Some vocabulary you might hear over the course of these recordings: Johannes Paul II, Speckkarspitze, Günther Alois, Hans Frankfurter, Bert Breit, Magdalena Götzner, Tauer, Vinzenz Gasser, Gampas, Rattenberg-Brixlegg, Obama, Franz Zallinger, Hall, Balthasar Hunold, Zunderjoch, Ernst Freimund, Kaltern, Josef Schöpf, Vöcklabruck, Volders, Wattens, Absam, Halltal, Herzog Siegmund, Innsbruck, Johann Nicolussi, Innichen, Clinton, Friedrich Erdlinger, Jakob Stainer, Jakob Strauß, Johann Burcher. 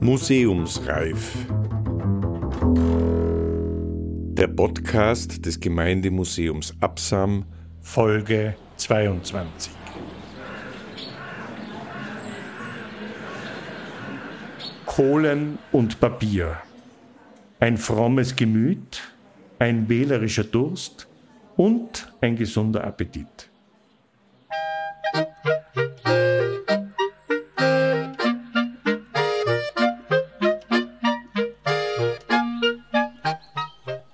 Museumsreif. Der Podcast des Gemeindemuseums Absam, Folge 22. Kohlen und Papier. Ein frommes Gemüt, ein wählerischer Durst und ein gesunder Appetit.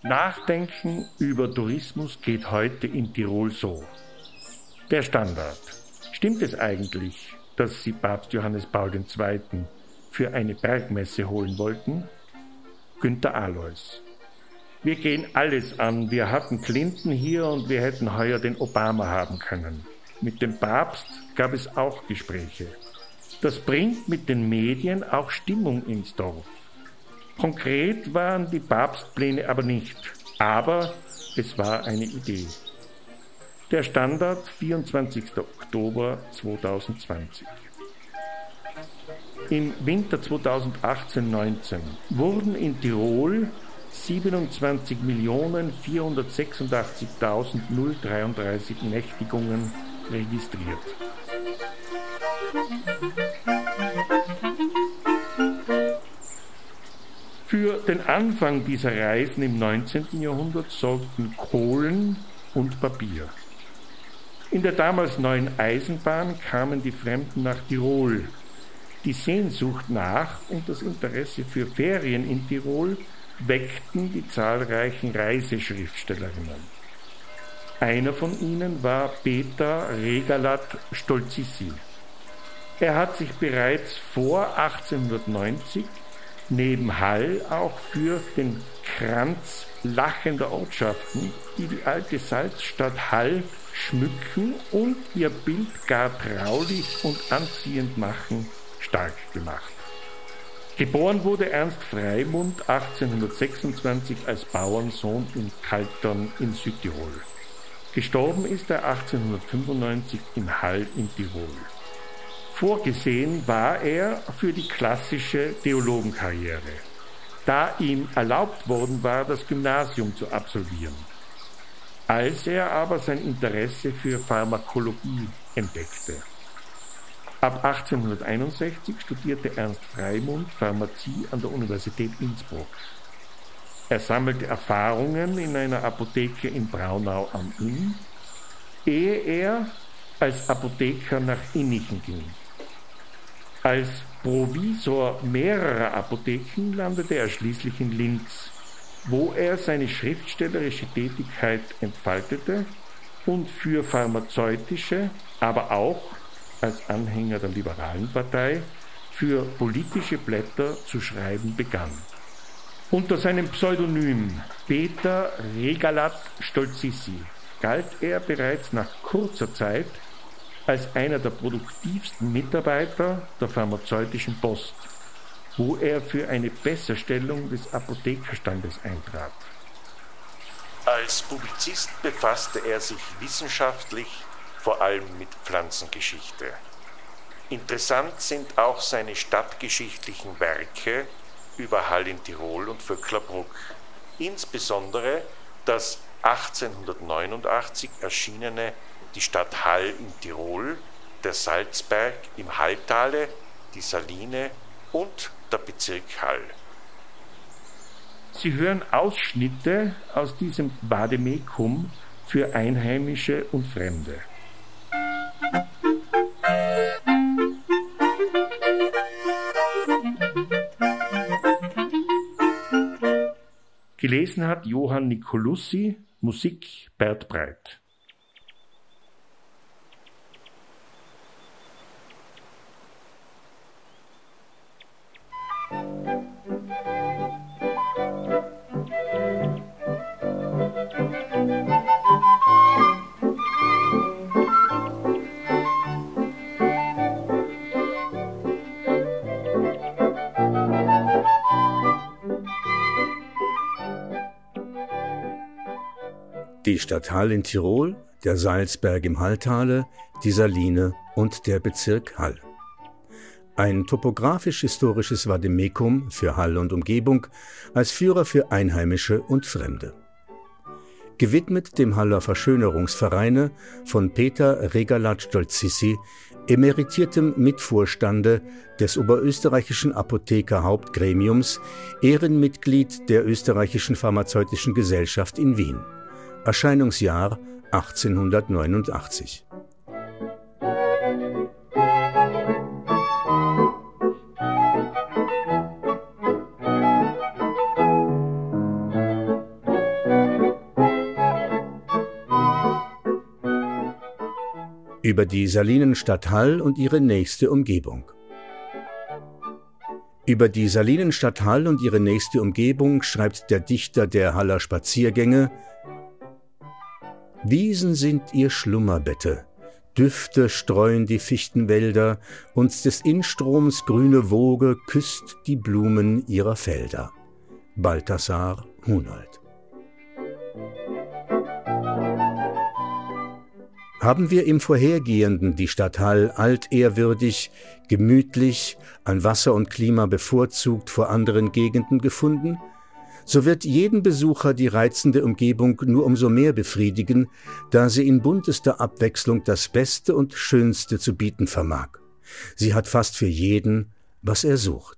Nachdenken über Tourismus geht heute in Tirol so. Der Standard. Stimmt es eigentlich, dass Sie Papst Johannes Paul II. Für eine Bergmesse holen wollten? Günther Alois. Wir gehen alles an. Wir hatten Clinton hier und wir hätten heuer den Obama haben können. Mit dem Papst gab es auch Gespräche. Das bringt mit den Medien auch Stimmung ins Dorf. Konkret waren die Papstpläne aber nicht, aber es war eine Idee. Der Standard, 24. Oktober 2020. Im Winter 2018-19 wurden in Tirol 27.486.033 Nächtigungen registriert. Für den Anfang dieser Reisen im 19. Jahrhundert sorgten Kohlen und Papier. In der damals neuen Eisenbahn kamen die Fremden nach Tirol. Die Sehnsucht nach und das Interesse für Ferien in Tirol weckten die zahlreichen Reiseschriftstellerinnen. Einer von ihnen war Peter Regalat Stolzissi. Er hat sich bereits vor 1890 neben Hall auch für den Kranz lachender Ortschaften, die die alte Salzstadt Hall schmücken und ihr Bild gar traulich und anziehend machen, stark gemacht. Geboren wurde Ernst Freimund 1826 als Bauernsohn in Kaltern in Südtirol. Gestorben ist er 1895 in Hall in Tirol. Vorgesehen war er für die klassische Theologenkarriere, da ihm erlaubt worden war, das Gymnasium zu absolvieren. Als er aber sein Interesse für Pharmakologie entdeckte. Ab 1861 studierte Ernst Freimund Pharmazie an der Universität Innsbruck. Er sammelte Erfahrungen in einer Apotheke in Braunau am Inn, ehe er als Apotheker nach Innichen ging. Als Provisor mehrerer Apotheken landete er schließlich in Linz, wo er seine schriftstellerische Tätigkeit entfaltete und für pharmazeutische, aber auch als Anhänger der liberalen Partei für politische Blätter zu schreiben begann. Unter seinem Pseudonym Peter Regalat Stolzissi galt er bereits nach kurzer Zeit als einer der produktivsten Mitarbeiter der pharmazeutischen Post, wo er für eine Besserstellung des Apothekerstandes eintrat. Als Publizist befasste er sich wissenschaftlich vor allem mit Pflanzengeschichte. Interessant sind auch seine stadtgeschichtlichen Werke über Hall in Tirol und Vöcklabruck, insbesondere das 1889 erschienene Die Stadt Hall in Tirol, der Salzberg im Halltale, die Saline und der Bezirk Hall. Sie hören Ausschnitte aus diesem Vademecum für Einheimische und Fremde. Gelesen hat Johann Nicolussi, Musik Bert Breit. Die Stadt Hall in Tirol, der Salzberg im Halltale, die Saline und der Bezirk Hall. Ein topografisch-historisches Vademecum für Hall und Umgebung als Führer für Einheimische und Fremde. Gewidmet dem Haller Verschönerungsvereine von Peter Regalat Stolzissi, emeritiertem Mitvorstande des Oberösterreichischen Apothekerhauptgremiums, Ehrenmitglied der Österreichischen Pharmazeutischen Gesellschaft in Wien. Erscheinungsjahr 1889. Über die Salinenstadt Hall und ihre nächste Umgebung. Über die Salinenstadt Hall und ihre nächste Umgebung schreibt der Dichter der Haller Spaziergänge: Wiesen sind ihr Schlummerbette, Düfte streuen die Fichtenwälder und des Innstroms grüne Woge küsst die Blumen ihrer Felder. Balthasar Hunold. Haben wir im Vorhergehenden die Stadt Hall altehrwürdig, gemütlich, an Wasser und Klima bevorzugt vor anderen Gegenden gefunden, so wird jeden Besucher die reizende Umgebung nur umso mehr befriedigen, da sie in buntester Abwechslung das Beste und Schönste zu bieten vermag. Sie hat fast für jeden, was er sucht.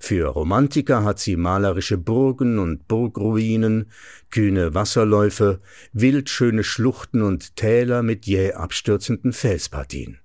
Für Romantiker hat sie malerische Burgen und Burgruinen, kühne Wasserläufe, wildschöne Schluchten und Täler mit jäh abstürzenden Felspartien.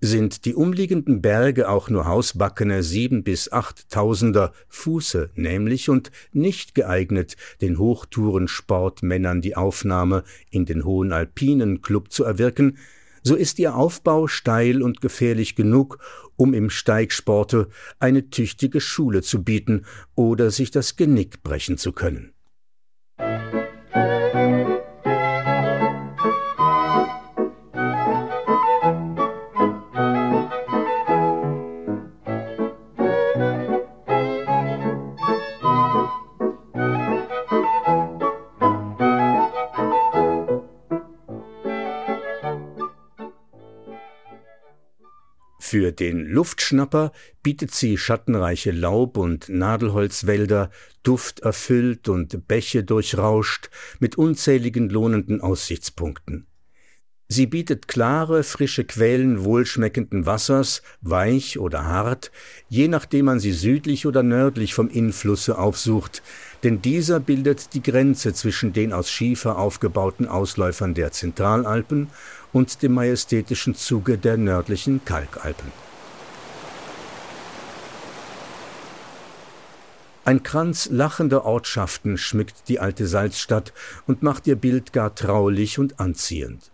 Sind die umliegenden Berge auch nur hausbackene 7.000 bis 8.000er Fuße nämlich und nicht geeignet, den Hochtourensportmännern die Aufnahme in den Hohen Alpinen Club zu erwirken, so ist ihr Aufbau steil und gefährlich genug, um im Steigsporte eine tüchtige Schule zu bieten oder sich das Genick brechen zu können. Für den Luftschnapper bietet sie schattenreiche Laub- und Nadelholzwälder, dufterfüllt und Bäche durchrauscht, mit unzähligen lohnenden Aussichtspunkten. Sie bietet klare, frische Quellen wohlschmeckenden Wassers, weich oder hart, je nachdem man sie südlich oder nördlich vom Innflusse aufsucht, denn dieser bildet die Grenze zwischen den aus Schiefer aufgebauten Ausläufern der Zentralalpen und dem majestätischen Zuge der nördlichen Kalkalpen. Ein Kranz lachender Ortschaften schmückt die alte Salzstadt und macht ihr Bild gar traulich und anziehend.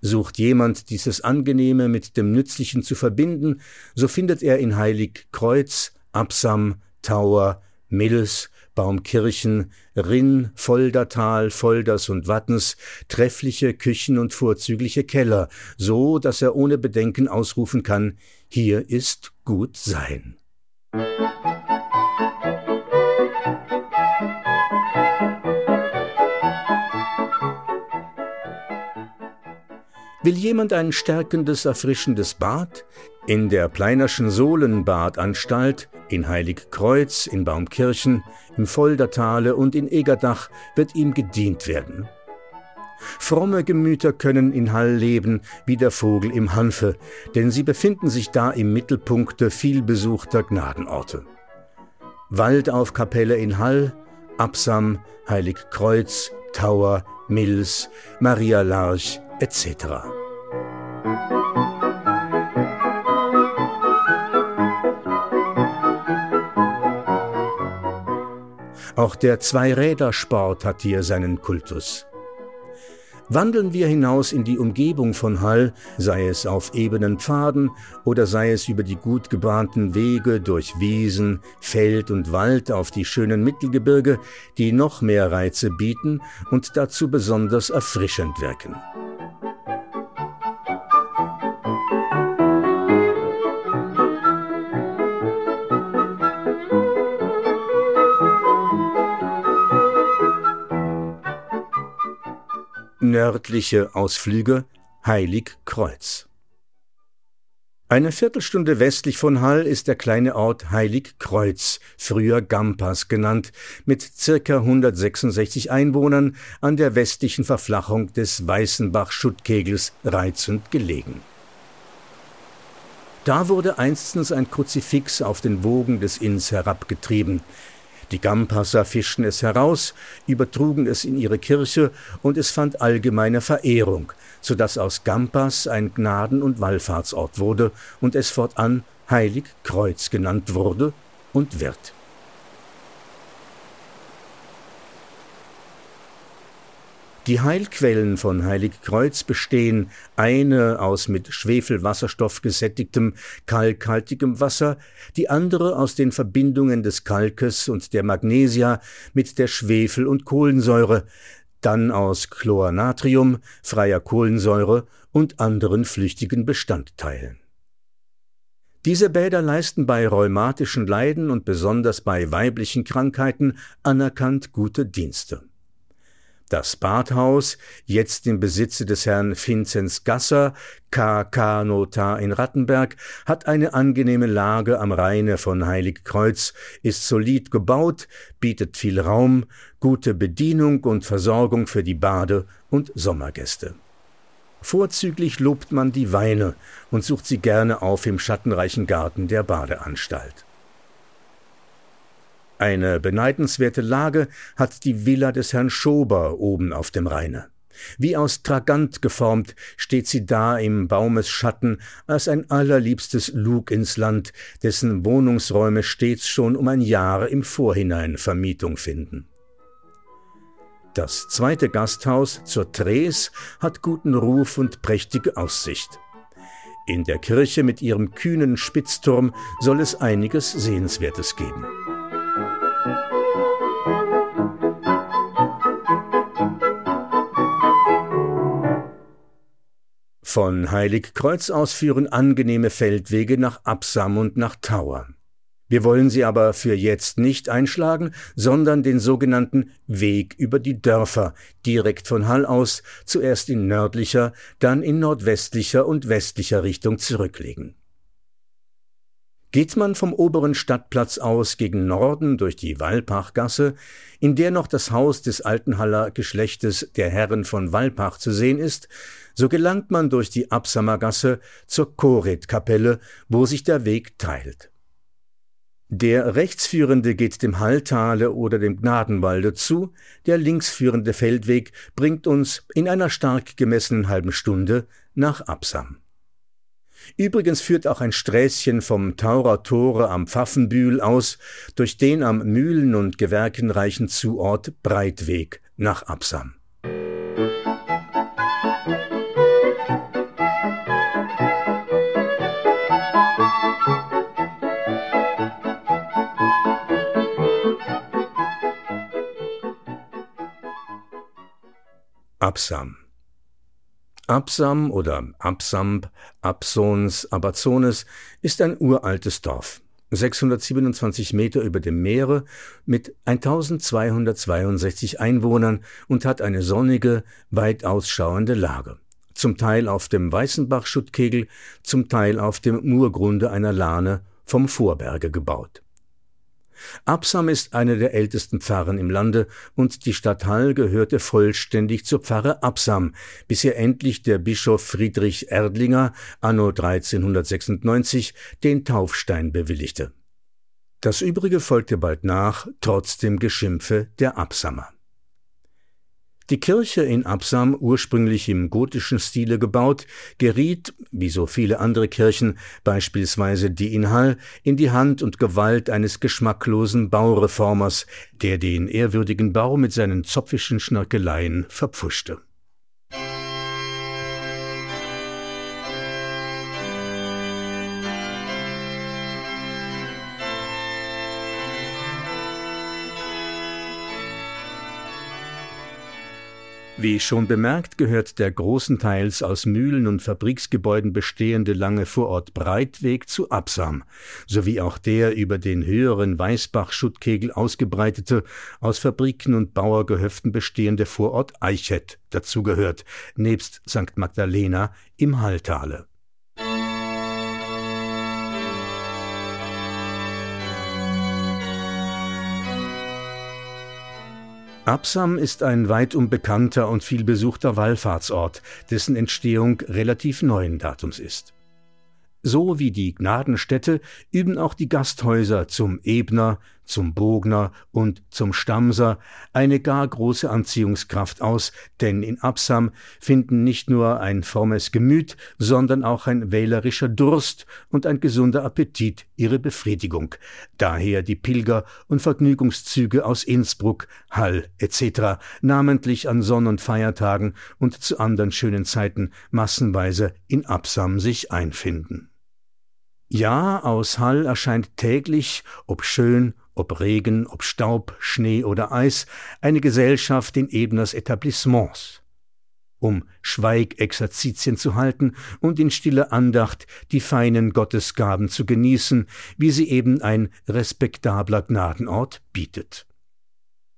Sucht jemand, dieses Angenehme mit dem Nützlichen zu verbinden, so findet er in Heiligkreuz, Absam, Tauer, Mills, Baumkirchen, Rinn, Voldertal, Volders und Wattens treffliche Küchen und vorzügliche Keller, so dass er ohne Bedenken ausrufen kann: Hier ist gut sein. Will jemand ein stärkendes, erfrischendes Bad? In der Pleinerschen Sohlenbadanstalt, in Heiligkreuz, in Baumkirchen, im Voldertale und in Egerdach wird ihm gedient werden. Fromme Gemüter können in Hall leben wie der Vogel im Hanfe, denn sie befinden sich da im Mittelpunkte vielbesuchter Gnadenorte. Waldaufkapelle in Hall, Absam, Heiligkreuz, Tauer, Mills, Maria Larch, etc. Auch der Zweirädersport hat hier seinen Kultus. Wandeln wir hinaus in die Umgebung von Hall, sei es auf ebenen Pfaden oder sei es über die gut gebahnten Wege durch Wiesen, Feld und Wald auf die schönen Mittelgebirge, die noch mehr Reize bieten und dazu besonders erfrischend wirken. Nördliche Ausflüge, Heilig Kreuz. Eine Viertelstunde westlich von Hall ist der kleine Ort Heilig Kreuz, früher Gampas genannt, mit ca. 166 Einwohnern an der westlichen Verflachung des Weißenbach-Schuttkegels reizend gelegen. Da wurde einstens ein Kruzifix auf den Wogen des Inns herabgetrieben. Die Gampasser fischten es heraus, übertrugen es in ihre Kirche und es fand allgemeine Verehrung, sodass aus Gampas ein Gnaden- und Wallfahrtsort wurde und es fortan Heilig Kreuz genannt wurde und wird. Die Heilquellen von Heilig Kreuz bestehen eine aus mit Schwefelwasserstoff gesättigtem, kalkhaltigem Wasser, die andere aus den Verbindungen des Kalkes und der Magnesia mit der Schwefel- und Kohlensäure, dann aus Chlornatrium, freier Kohlensäure und anderen flüchtigen Bestandteilen. Diese Bäder leisten bei rheumatischen Leiden und besonders bei weiblichen Krankheiten anerkannt gute Dienste. Das Badhaus, jetzt im Besitze des Herrn Vinzenz Gasser, K.K. Notar in Rattenberg, hat eine angenehme Lage am Rheine von Heilig Kreuz, ist solid gebaut, bietet viel Raum, gute Bedienung und Versorgung für die Bade- und Sommergäste. Vorzüglich lobt man die Weine und sucht sie gerne auf im schattenreichen Garten der Badeanstalt. Eine beneidenswerte Lage hat die Villa des Herrn Schober oben auf dem Rheine. Wie aus Tragant geformt steht sie da im Baumesschatten als ein allerliebstes Lug ins Land, dessen Wohnungsräume stets schon um ein Jahr im Vorhinein Vermietung finden. Das zweite Gasthaus zur Trees hat guten Ruf und prächtige Aussicht. In der Kirche mit ihrem kühnen Spitzturm soll es einiges Sehenswertes geben. Von Heilig Kreuz aus führen angenehme Feldwege nach Absam und nach Tauer. Wir wollen sie aber für jetzt nicht einschlagen, sondern den sogenannten Weg über die Dörfer, direkt von Hall aus, zuerst in nördlicher, dann in nordwestlicher und westlicher Richtung zurücklegen. Geht man vom oberen Stadtplatz aus gegen Norden durch die Walpachgasse, in der noch das Haus des alten Haller Geschlechtes der Herren von Walpach zu sehen ist, so gelangt man durch die Absamergasse zur Koret-Kapelle, wo sich der Weg teilt. Der rechtsführende geht dem Halltale oder dem Gnadenwalde zu, der linksführende Feldweg bringt uns in einer stark gemessenen halben Stunde nach Absam. Übrigens führt auch ein Sträßchen vom Taurer Tore am Pfaffenbühl aus durch den am Mühlen- und gewerkenreichen Zuort Breitweg nach Absam. Absam. Absam oder Absamb, Absons, Abazones ist ein uraltes Dorf, 627 Meter über dem Meere mit 1262 Einwohnern und hat eine sonnige, weit ausschauende Lage. Zum Teil auf dem Weißenbach-Schuttkegel, zum Teil auf dem Murgrunde einer Lahne vom Vorberge gebaut. Absam ist eine der ältesten Pfarren im Lande und die Stadt Hall gehörte vollständig zur Pfarre Absam, bis ihr endlich der Bischof Friedrich Erdlinger anno 1396 den Taufstein bewilligte. Das Übrige folgte bald nach, trotz dem Geschimpfe der Absamer. Die Kirche in Absam, ursprünglich im gotischen Stile gebaut, geriet, wie so viele andere Kirchen, beispielsweise die in Hall, in die Hand und Gewalt eines geschmacklosen Baureformers, der den ehrwürdigen Bau mit seinen zopfischen Schnörkeleien verpfuschte. Wie schon bemerkt, gehört der großenteils aus Mühlen und Fabriksgebäuden bestehende lange Vorort Breitweg zu Absam, sowie auch der über den höheren Weißbach-Schuttkegel ausgebreitete, aus Fabriken und Bauergehöften bestehende Vorort Eichett dazugehört, nebst St. Magdalena im Halltale. Absam ist ein weitum bekannter und vielbesuchter Wallfahrtsort, dessen Entstehung relativ neuen Datums ist. So wie die Gnadenstätte üben auch die Gasthäuser zum Ebner, zum Bogner und zum Stamser eine gar große Anziehungskraft aus, denn in Absam finden nicht nur ein frommes Gemüt, sondern auch ein wählerischer Durst und ein gesunder Appetit ihre Befriedigung. Daher die Pilger- und Vergnügungszüge aus Innsbruck, Hall etc., namentlich an Sonn- und Feiertagen und zu anderen schönen Zeiten massenweise in Absam sich einfinden. Ja, aus Hall erscheint täglich, ob schön, ob Regen, ob Staub, Schnee oder Eis, eine Gesellschaft in Ebners Etablissements, um Schweigexerzitien zu halten und in stiller Andacht die feinen Gottesgaben zu genießen, wie sie eben ein respektabler Gnadenort bietet.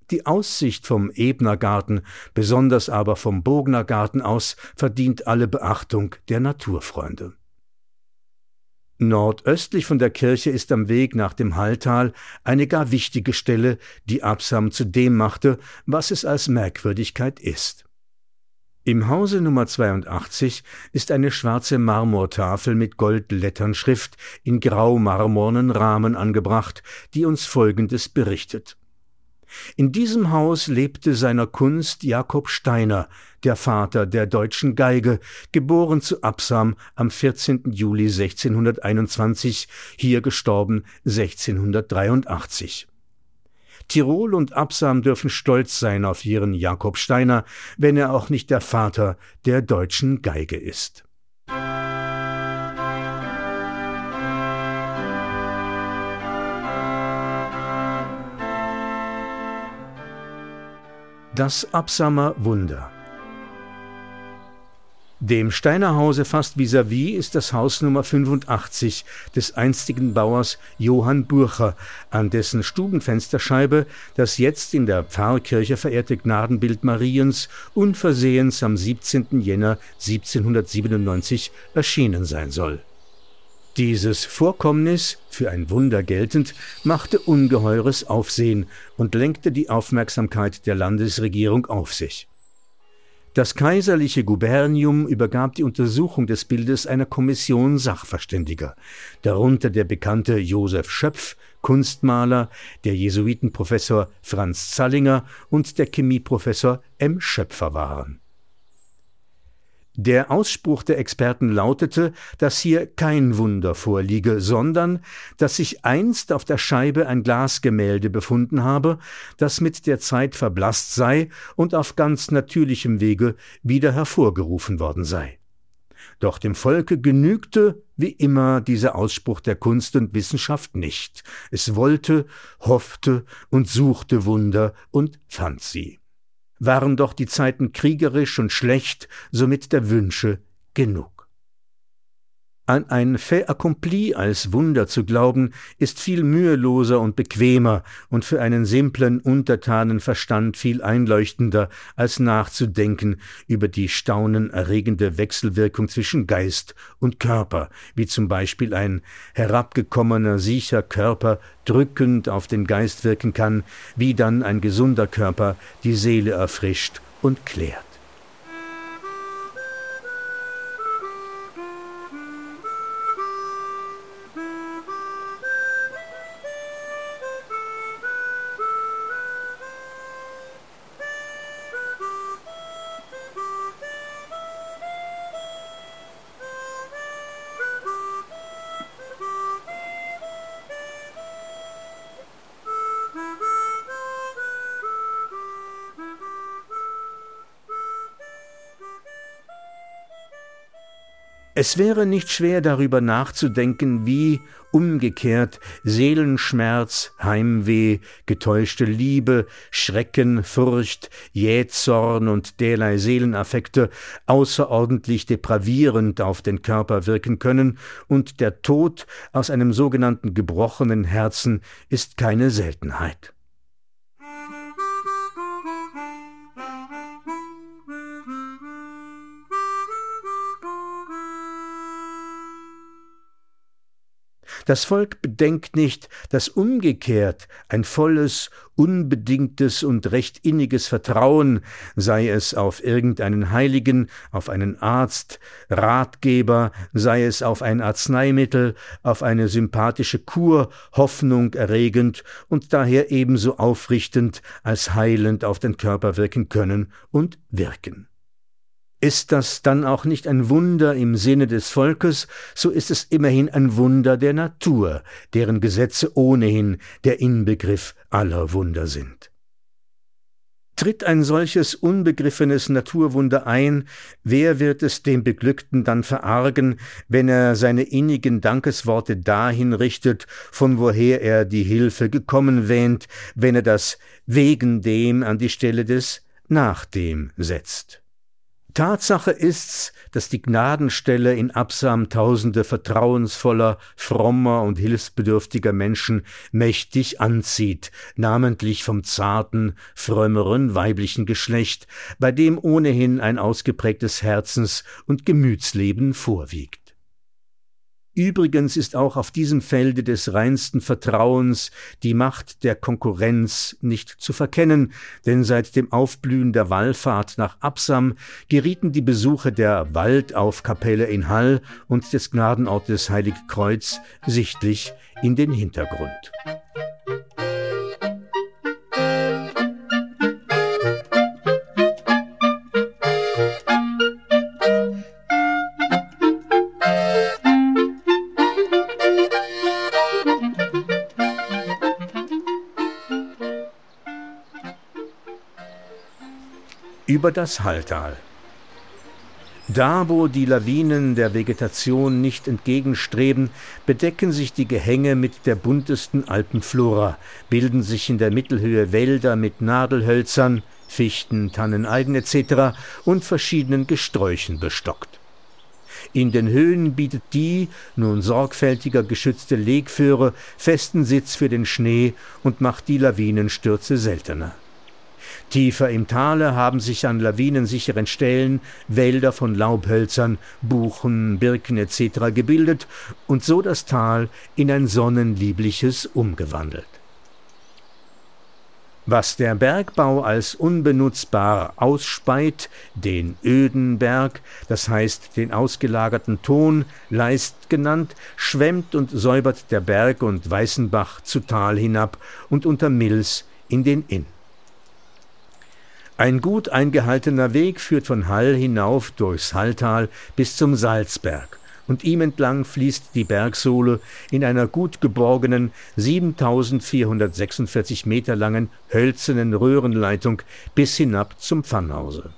Die Aussicht vom Ebnergarten, besonders aber vom Bognergarten aus, verdient alle Beachtung der Naturfreunde. Nordöstlich von der Kirche ist am Weg nach dem Halltal eine gar wichtige Stelle, die Absam zu dem machte, was es als Merkwürdigkeit ist. Im Hause Nummer 82 ist eine schwarze Marmortafel mit Goldletternschrift in graumarmornen Rahmen angebracht, die uns Folgendes berichtet. In diesem Haus lebte seiner Kunst Jakob Stainer, der Vater der deutschen Geige, geboren zu Absam am 14. Juli 1621, hier gestorben 1683. Tirol und Absam dürfen stolz sein auf ihren Jakob Stainer, wenn er auch nicht der Vater der deutschen Geige ist. Das Absamer Wunder. Dem Steiner Hause fast vis-à-vis ist das Haus Nummer 85 des einstigen Bauers Johann Burcher, an dessen Stubenfensterscheibe das jetzt in der Pfarrkirche verehrte Gnadenbild Mariens unversehens am 17. Jänner 1797 erschienen sein soll. Dieses Vorkommnis, für ein Wunder geltend, machte ungeheures Aufsehen und lenkte die Aufmerksamkeit der Landesregierung auf sich. Das kaiserliche Gubernium übergab die Untersuchung des Bildes einer Kommission Sachverständiger, darunter der bekannte Josef Schöpf, Kunstmaler, der Jesuitenprofessor Franz Zallinger und der Chemieprofessor M. Schöpfer waren. Der Ausspruch der Experten lautete, dass hier kein Wunder vorliege, sondern dass sich einst auf der Scheibe ein Glasgemälde befunden habe, das mit der Zeit verblasst sei und auf ganz natürlichem Wege wieder hervorgerufen worden sei. Doch dem Volke genügte, wie immer, dieser Ausspruch der Kunst und Wissenschaft nicht. Es wollte, hoffte und suchte Wunder und fand sie. Waren doch die Zeiten kriegerisch und schlecht, somit der Wünsche genug. An ein fait accompli als Wunder zu glauben, ist viel müheloser und bequemer und für einen simplen, untertanen Verstand viel einleuchtender, als nachzudenken über die staunenerregende Wechselwirkung zwischen Geist und Körper, wie zum Beispiel ein herabgekommener, siecher Körper drückend auf den Geist wirken kann, wie dann ein gesunder Körper die Seele erfrischt und klärt. Es wäre nicht schwer, darüber nachzudenken, wie umgekehrt Seelenschmerz, Heimweh, getäuschte Liebe, Schrecken, Furcht, Jähzorn und derlei Seelenaffekte außerordentlich depravierend auf den Körper wirken können, und der Tod aus einem sogenannten gebrochenen Herzen ist keine Seltenheit. Das Volk bedenkt nicht, dass umgekehrt ein volles, unbedingtes und recht inniges Vertrauen, sei es auf irgendeinen Heiligen, auf einen Arzt, Ratgeber, sei es auf ein Arzneimittel, auf eine sympathische Kur, Hoffnung erregend und daher ebenso aufrichtend als heilend auf den Körper wirken können und wirken. Ist das dann auch nicht ein Wunder im Sinne des Volkes, so ist es immerhin ein Wunder der Natur, deren Gesetze ohnehin der Inbegriff aller Wunder sind. Tritt ein solches unbegriffenes Naturwunder ein, wer wird es dem Beglückten dann verargen, wenn er seine innigen Dankesworte dahin richtet, von woher er die Hilfe gekommen wähnt, wenn er das wegen dem an die Stelle des nach dem setzt? Tatsache ist's, dass die Gnadenstelle in Absam tausende vertrauensvoller, frommer und hilfsbedürftiger Menschen mächtig anzieht, namentlich vom zarten, frömmeren weiblichen Geschlecht, bei dem ohnehin ein ausgeprägtes Herzens- und Gemütsleben vorwiegt. Übrigens ist auch auf diesem Felde des reinsten Vertrauens die Macht der Konkurrenz nicht zu verkennen, denn seit dem Aufblühen der Wallfahrt nach Absam gerieten die Besuche der Waldaufkapelle in Hall und des Gnadenortes Heilig Kreuz sichtlich in den Hintergrund. Über das Halltal. Da, wo die Lawinen der Vegetation nicht entgegenstreben, bedecken sich die Gehänge mit der buntesten Alpenflora, bilden sich in der Mittelhöhe Wälder mit Nadelhölzern, Fichten, Tannen, Eiben etc. und verschiedenen Gesträuchen bestockt. In den Höhen bietet die, nun sorgfältiger geschützte Legföhre, festen Sitz für den Schnee und macht die Lawinenstürze seltener. Tiefer im Tale haben sich an lawinensicheren Stellen Wälder von Laubhölzern, Buchen, Birken etc. gebildet und so das Tal in ein sonnenliebliches umgewandelt. Was der Bergbau als unbenutzbar ausspeit, den öden Berg, das heißt den ausgelagerten Ton, Leist genannt, schwemmt und säubert der Berg und Weißenbach zu Tal hinab und unter Mills in den Inn. Ein gut eingehaltener Weg führt von Hall hinauf durchs Halltal bis zum Salzberg und ihm entlang fließt die Bergsohle in einer gut geborgenen 7.446 Meter langen hölzernen Röhrenleitung bis hinab zum Pfannhause.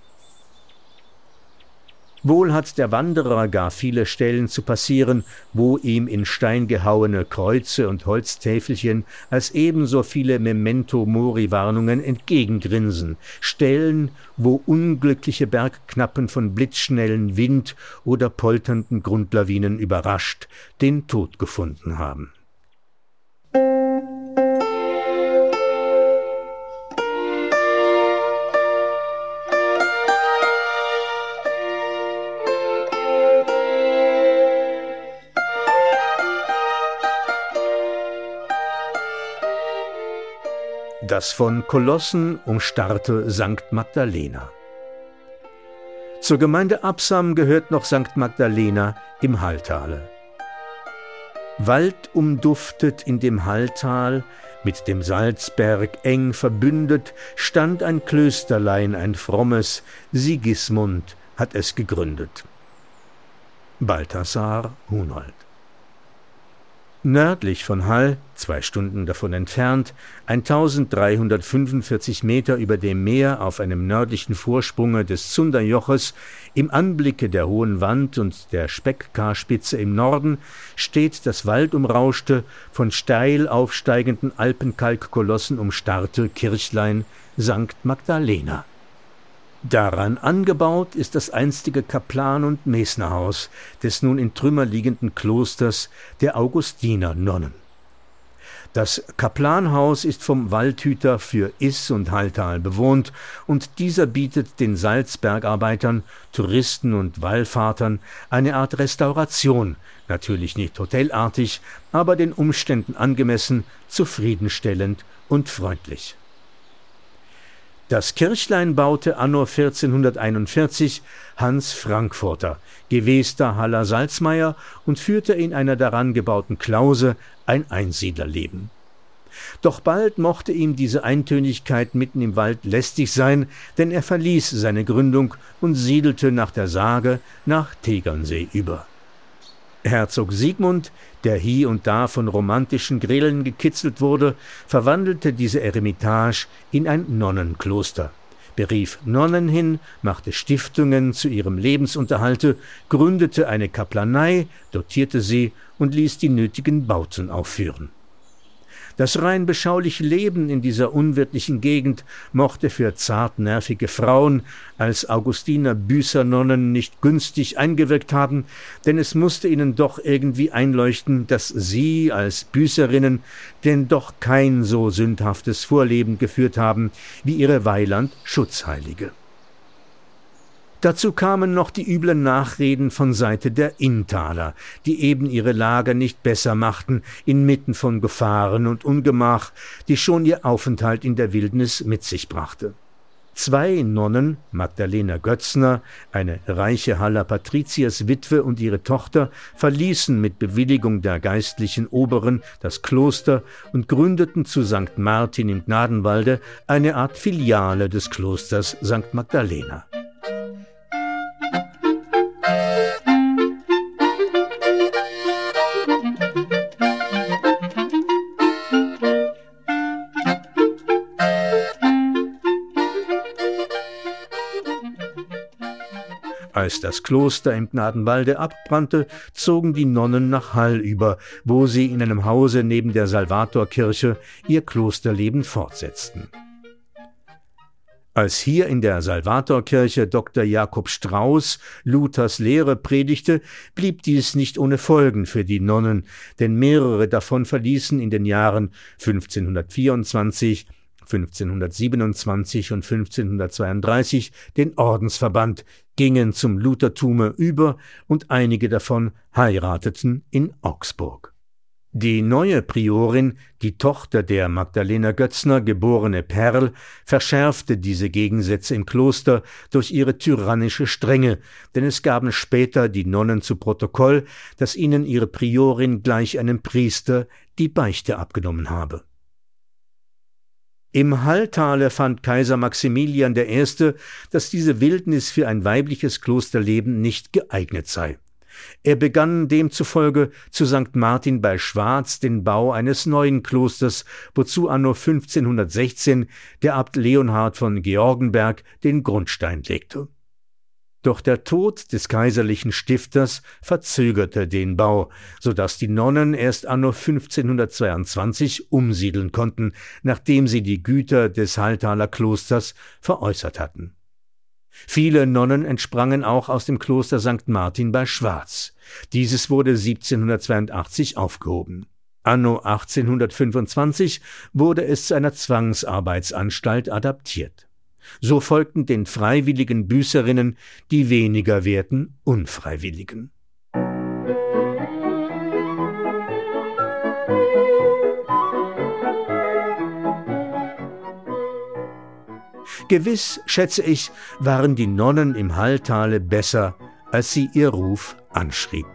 Wohl hat der Wanderer gar viele Stellen zu passieren, wo ihm in Stein gehauene Kreuze und Holztäfelchen als ebenso viele Memento-Mori-Warnungen entgegengrinsen, Stellen, wo unglückliche Bergknappen von blitzschnellen Wind oder polternden Grundlawinen überrascht den Tod gefunden haben. Das von Kolossen umstarrte St. Magdalena. Zur Gemeinde Absam gehört noch St. Magdalena im Halltale. Wald umduftet in dem Halltal, mit dem Salzberg eng verbündet, stand ein Klösterlein, ein frommes, Sigismund hat es gegründet. Balthasar Hunold. Nördlich von Hall, 2 Stunden davon entfernt, 1345 Meter über dem Meer auf einem nördlichen Vorsprunge des Zunderjoches, im Anblicke der hohen Wand und der Speckkarspitze im Norden, steht das waldumrauschte, von steil aufsteigenden Alpenkalkkolossen umstarrte Kirchlein St. Magdalena. Daran angebaut ist das einstige Kaplan- und Mesnerhaus des nun in Trümmer liegenden Klosters der Augustinernonnen. Das Kaplanhaus ist vom Waldhüter für Iss und Halltal bewohnt, und dieser bietet den Salzbergarbeitern, Touristen und Wallfahrtern eine Art Restauration, natürlich nicht hotelartig, aber den Umständen angemessen, zufriedenstellend und freundlich. Das Kirchlein baute anno 1441 Hans Frankfurter, gewester Haller Salzmeier, und führte in einer daran gebauten Klause ein Einsiedlerleben. Doch bald mochte ihm diese Eintönigkeit mitten im Wald lästig sein, denn er verließ seine Gründung und siedelte nach der Sage nach Tegernsee über. Herzog Siegmund, der hie und da von romantischen Grillen gekitzelt wurde, verwandelte diese Eremitage in ein Nonnenkloster, berief Nonnen hin, machte Stiftungen zu ihrem Lebensunterhalte, gründete eine Kaplanei, dotierte sie und ließ die nötigen Bauten aufführen. Das rein beschauliche Leben in dieser unwirtlichen Gegend mochte für zartnervige Frauen als Augustiner Büßernonnen nicht günstig eingewirkt haben, denn es musste ihnen doch irgendwie einleuchten, dass sie als Büßerinnen denn doch kein so sündhaftes Vorleben geführt haben wie ihre Weiland-Schutzheilige. Dazu kamen noch die üblen Nachreden von Seite der Inntaler, die eben ihre Lage nicht besser machten, inmitten von Gefahren und Ungemach, die schon ihr Aufenthalt in der Wildnis mit sich brachte. 2 Nonnen, Magdalena Götzner, eine reiche Haller Patrizierswitwe, und ihre Tochter, verließen mit Bewilligung der geistlichen Oberen das Kloster und gründeten zu St. Martin im Gnadenwalde eine Art Filiale des Klosters St. Magdalena. Als das Kloster im Gnadenwalde abbrannte, zogen die Nonnen nach Hall über, wo sie in einem Hause neben der Salvatorkirche ihr Klosterleben fortsetzten. Als hier in der Salvatorkirche Dr. Jakob Strauß Luthers Lehre predigte, blieb dies nicht ohne Folgen für die Nonnen, denn mehrere davon verließen in den Jahren 1524, 1527 und 1532 den Ordensverband, gingen zum Luthertume über, und einige davon heirateten in Augsburg. Die neue Priorin, die Tochter der Magdalena Götzner, geborene Perl, verschärfte diese Gegensätze im Kloster durch ihre tyrannische Strenge, denn es gaben später die Nonnen zu Protokoll, dass ihnen ihre Priorin gleich einem Priester die Beichte abgenommen habe. Im Halltale fand Kaiser Maximilian I., dass diese Wildnis für ein weibliches Klosterleben nicht geeignet sei. Er begann demzufolge zu St. Martin bei Schwarz den Bau eines neuen Klosters, wozu anno 1516 der Abt Leonhard von Georgenberg den Grundstein legte. Doch der Tod des kaiserlichen Stifters verzögerte den Bau, sodass die Nonnen erst anno 1522 umsiedeln konnten, nachdem sie die Güter des Halltaler Klosters veräußert hatten. Viele Nonnen entsprangen auch aus dem Kloster St. Martin bei Schwarz. Dieses wurde 1782 aufgehoben. Anno 1825 wurde es zu einer Zwangsarbeitsanstalt adaptiert. So folgten den freiwilligen Büßerinnen die weniger werten Unfreiwilligen. Gewiss, schätze ich, waren die Nonnen im Halltale besser, als sie ihr Ruf anschrieb.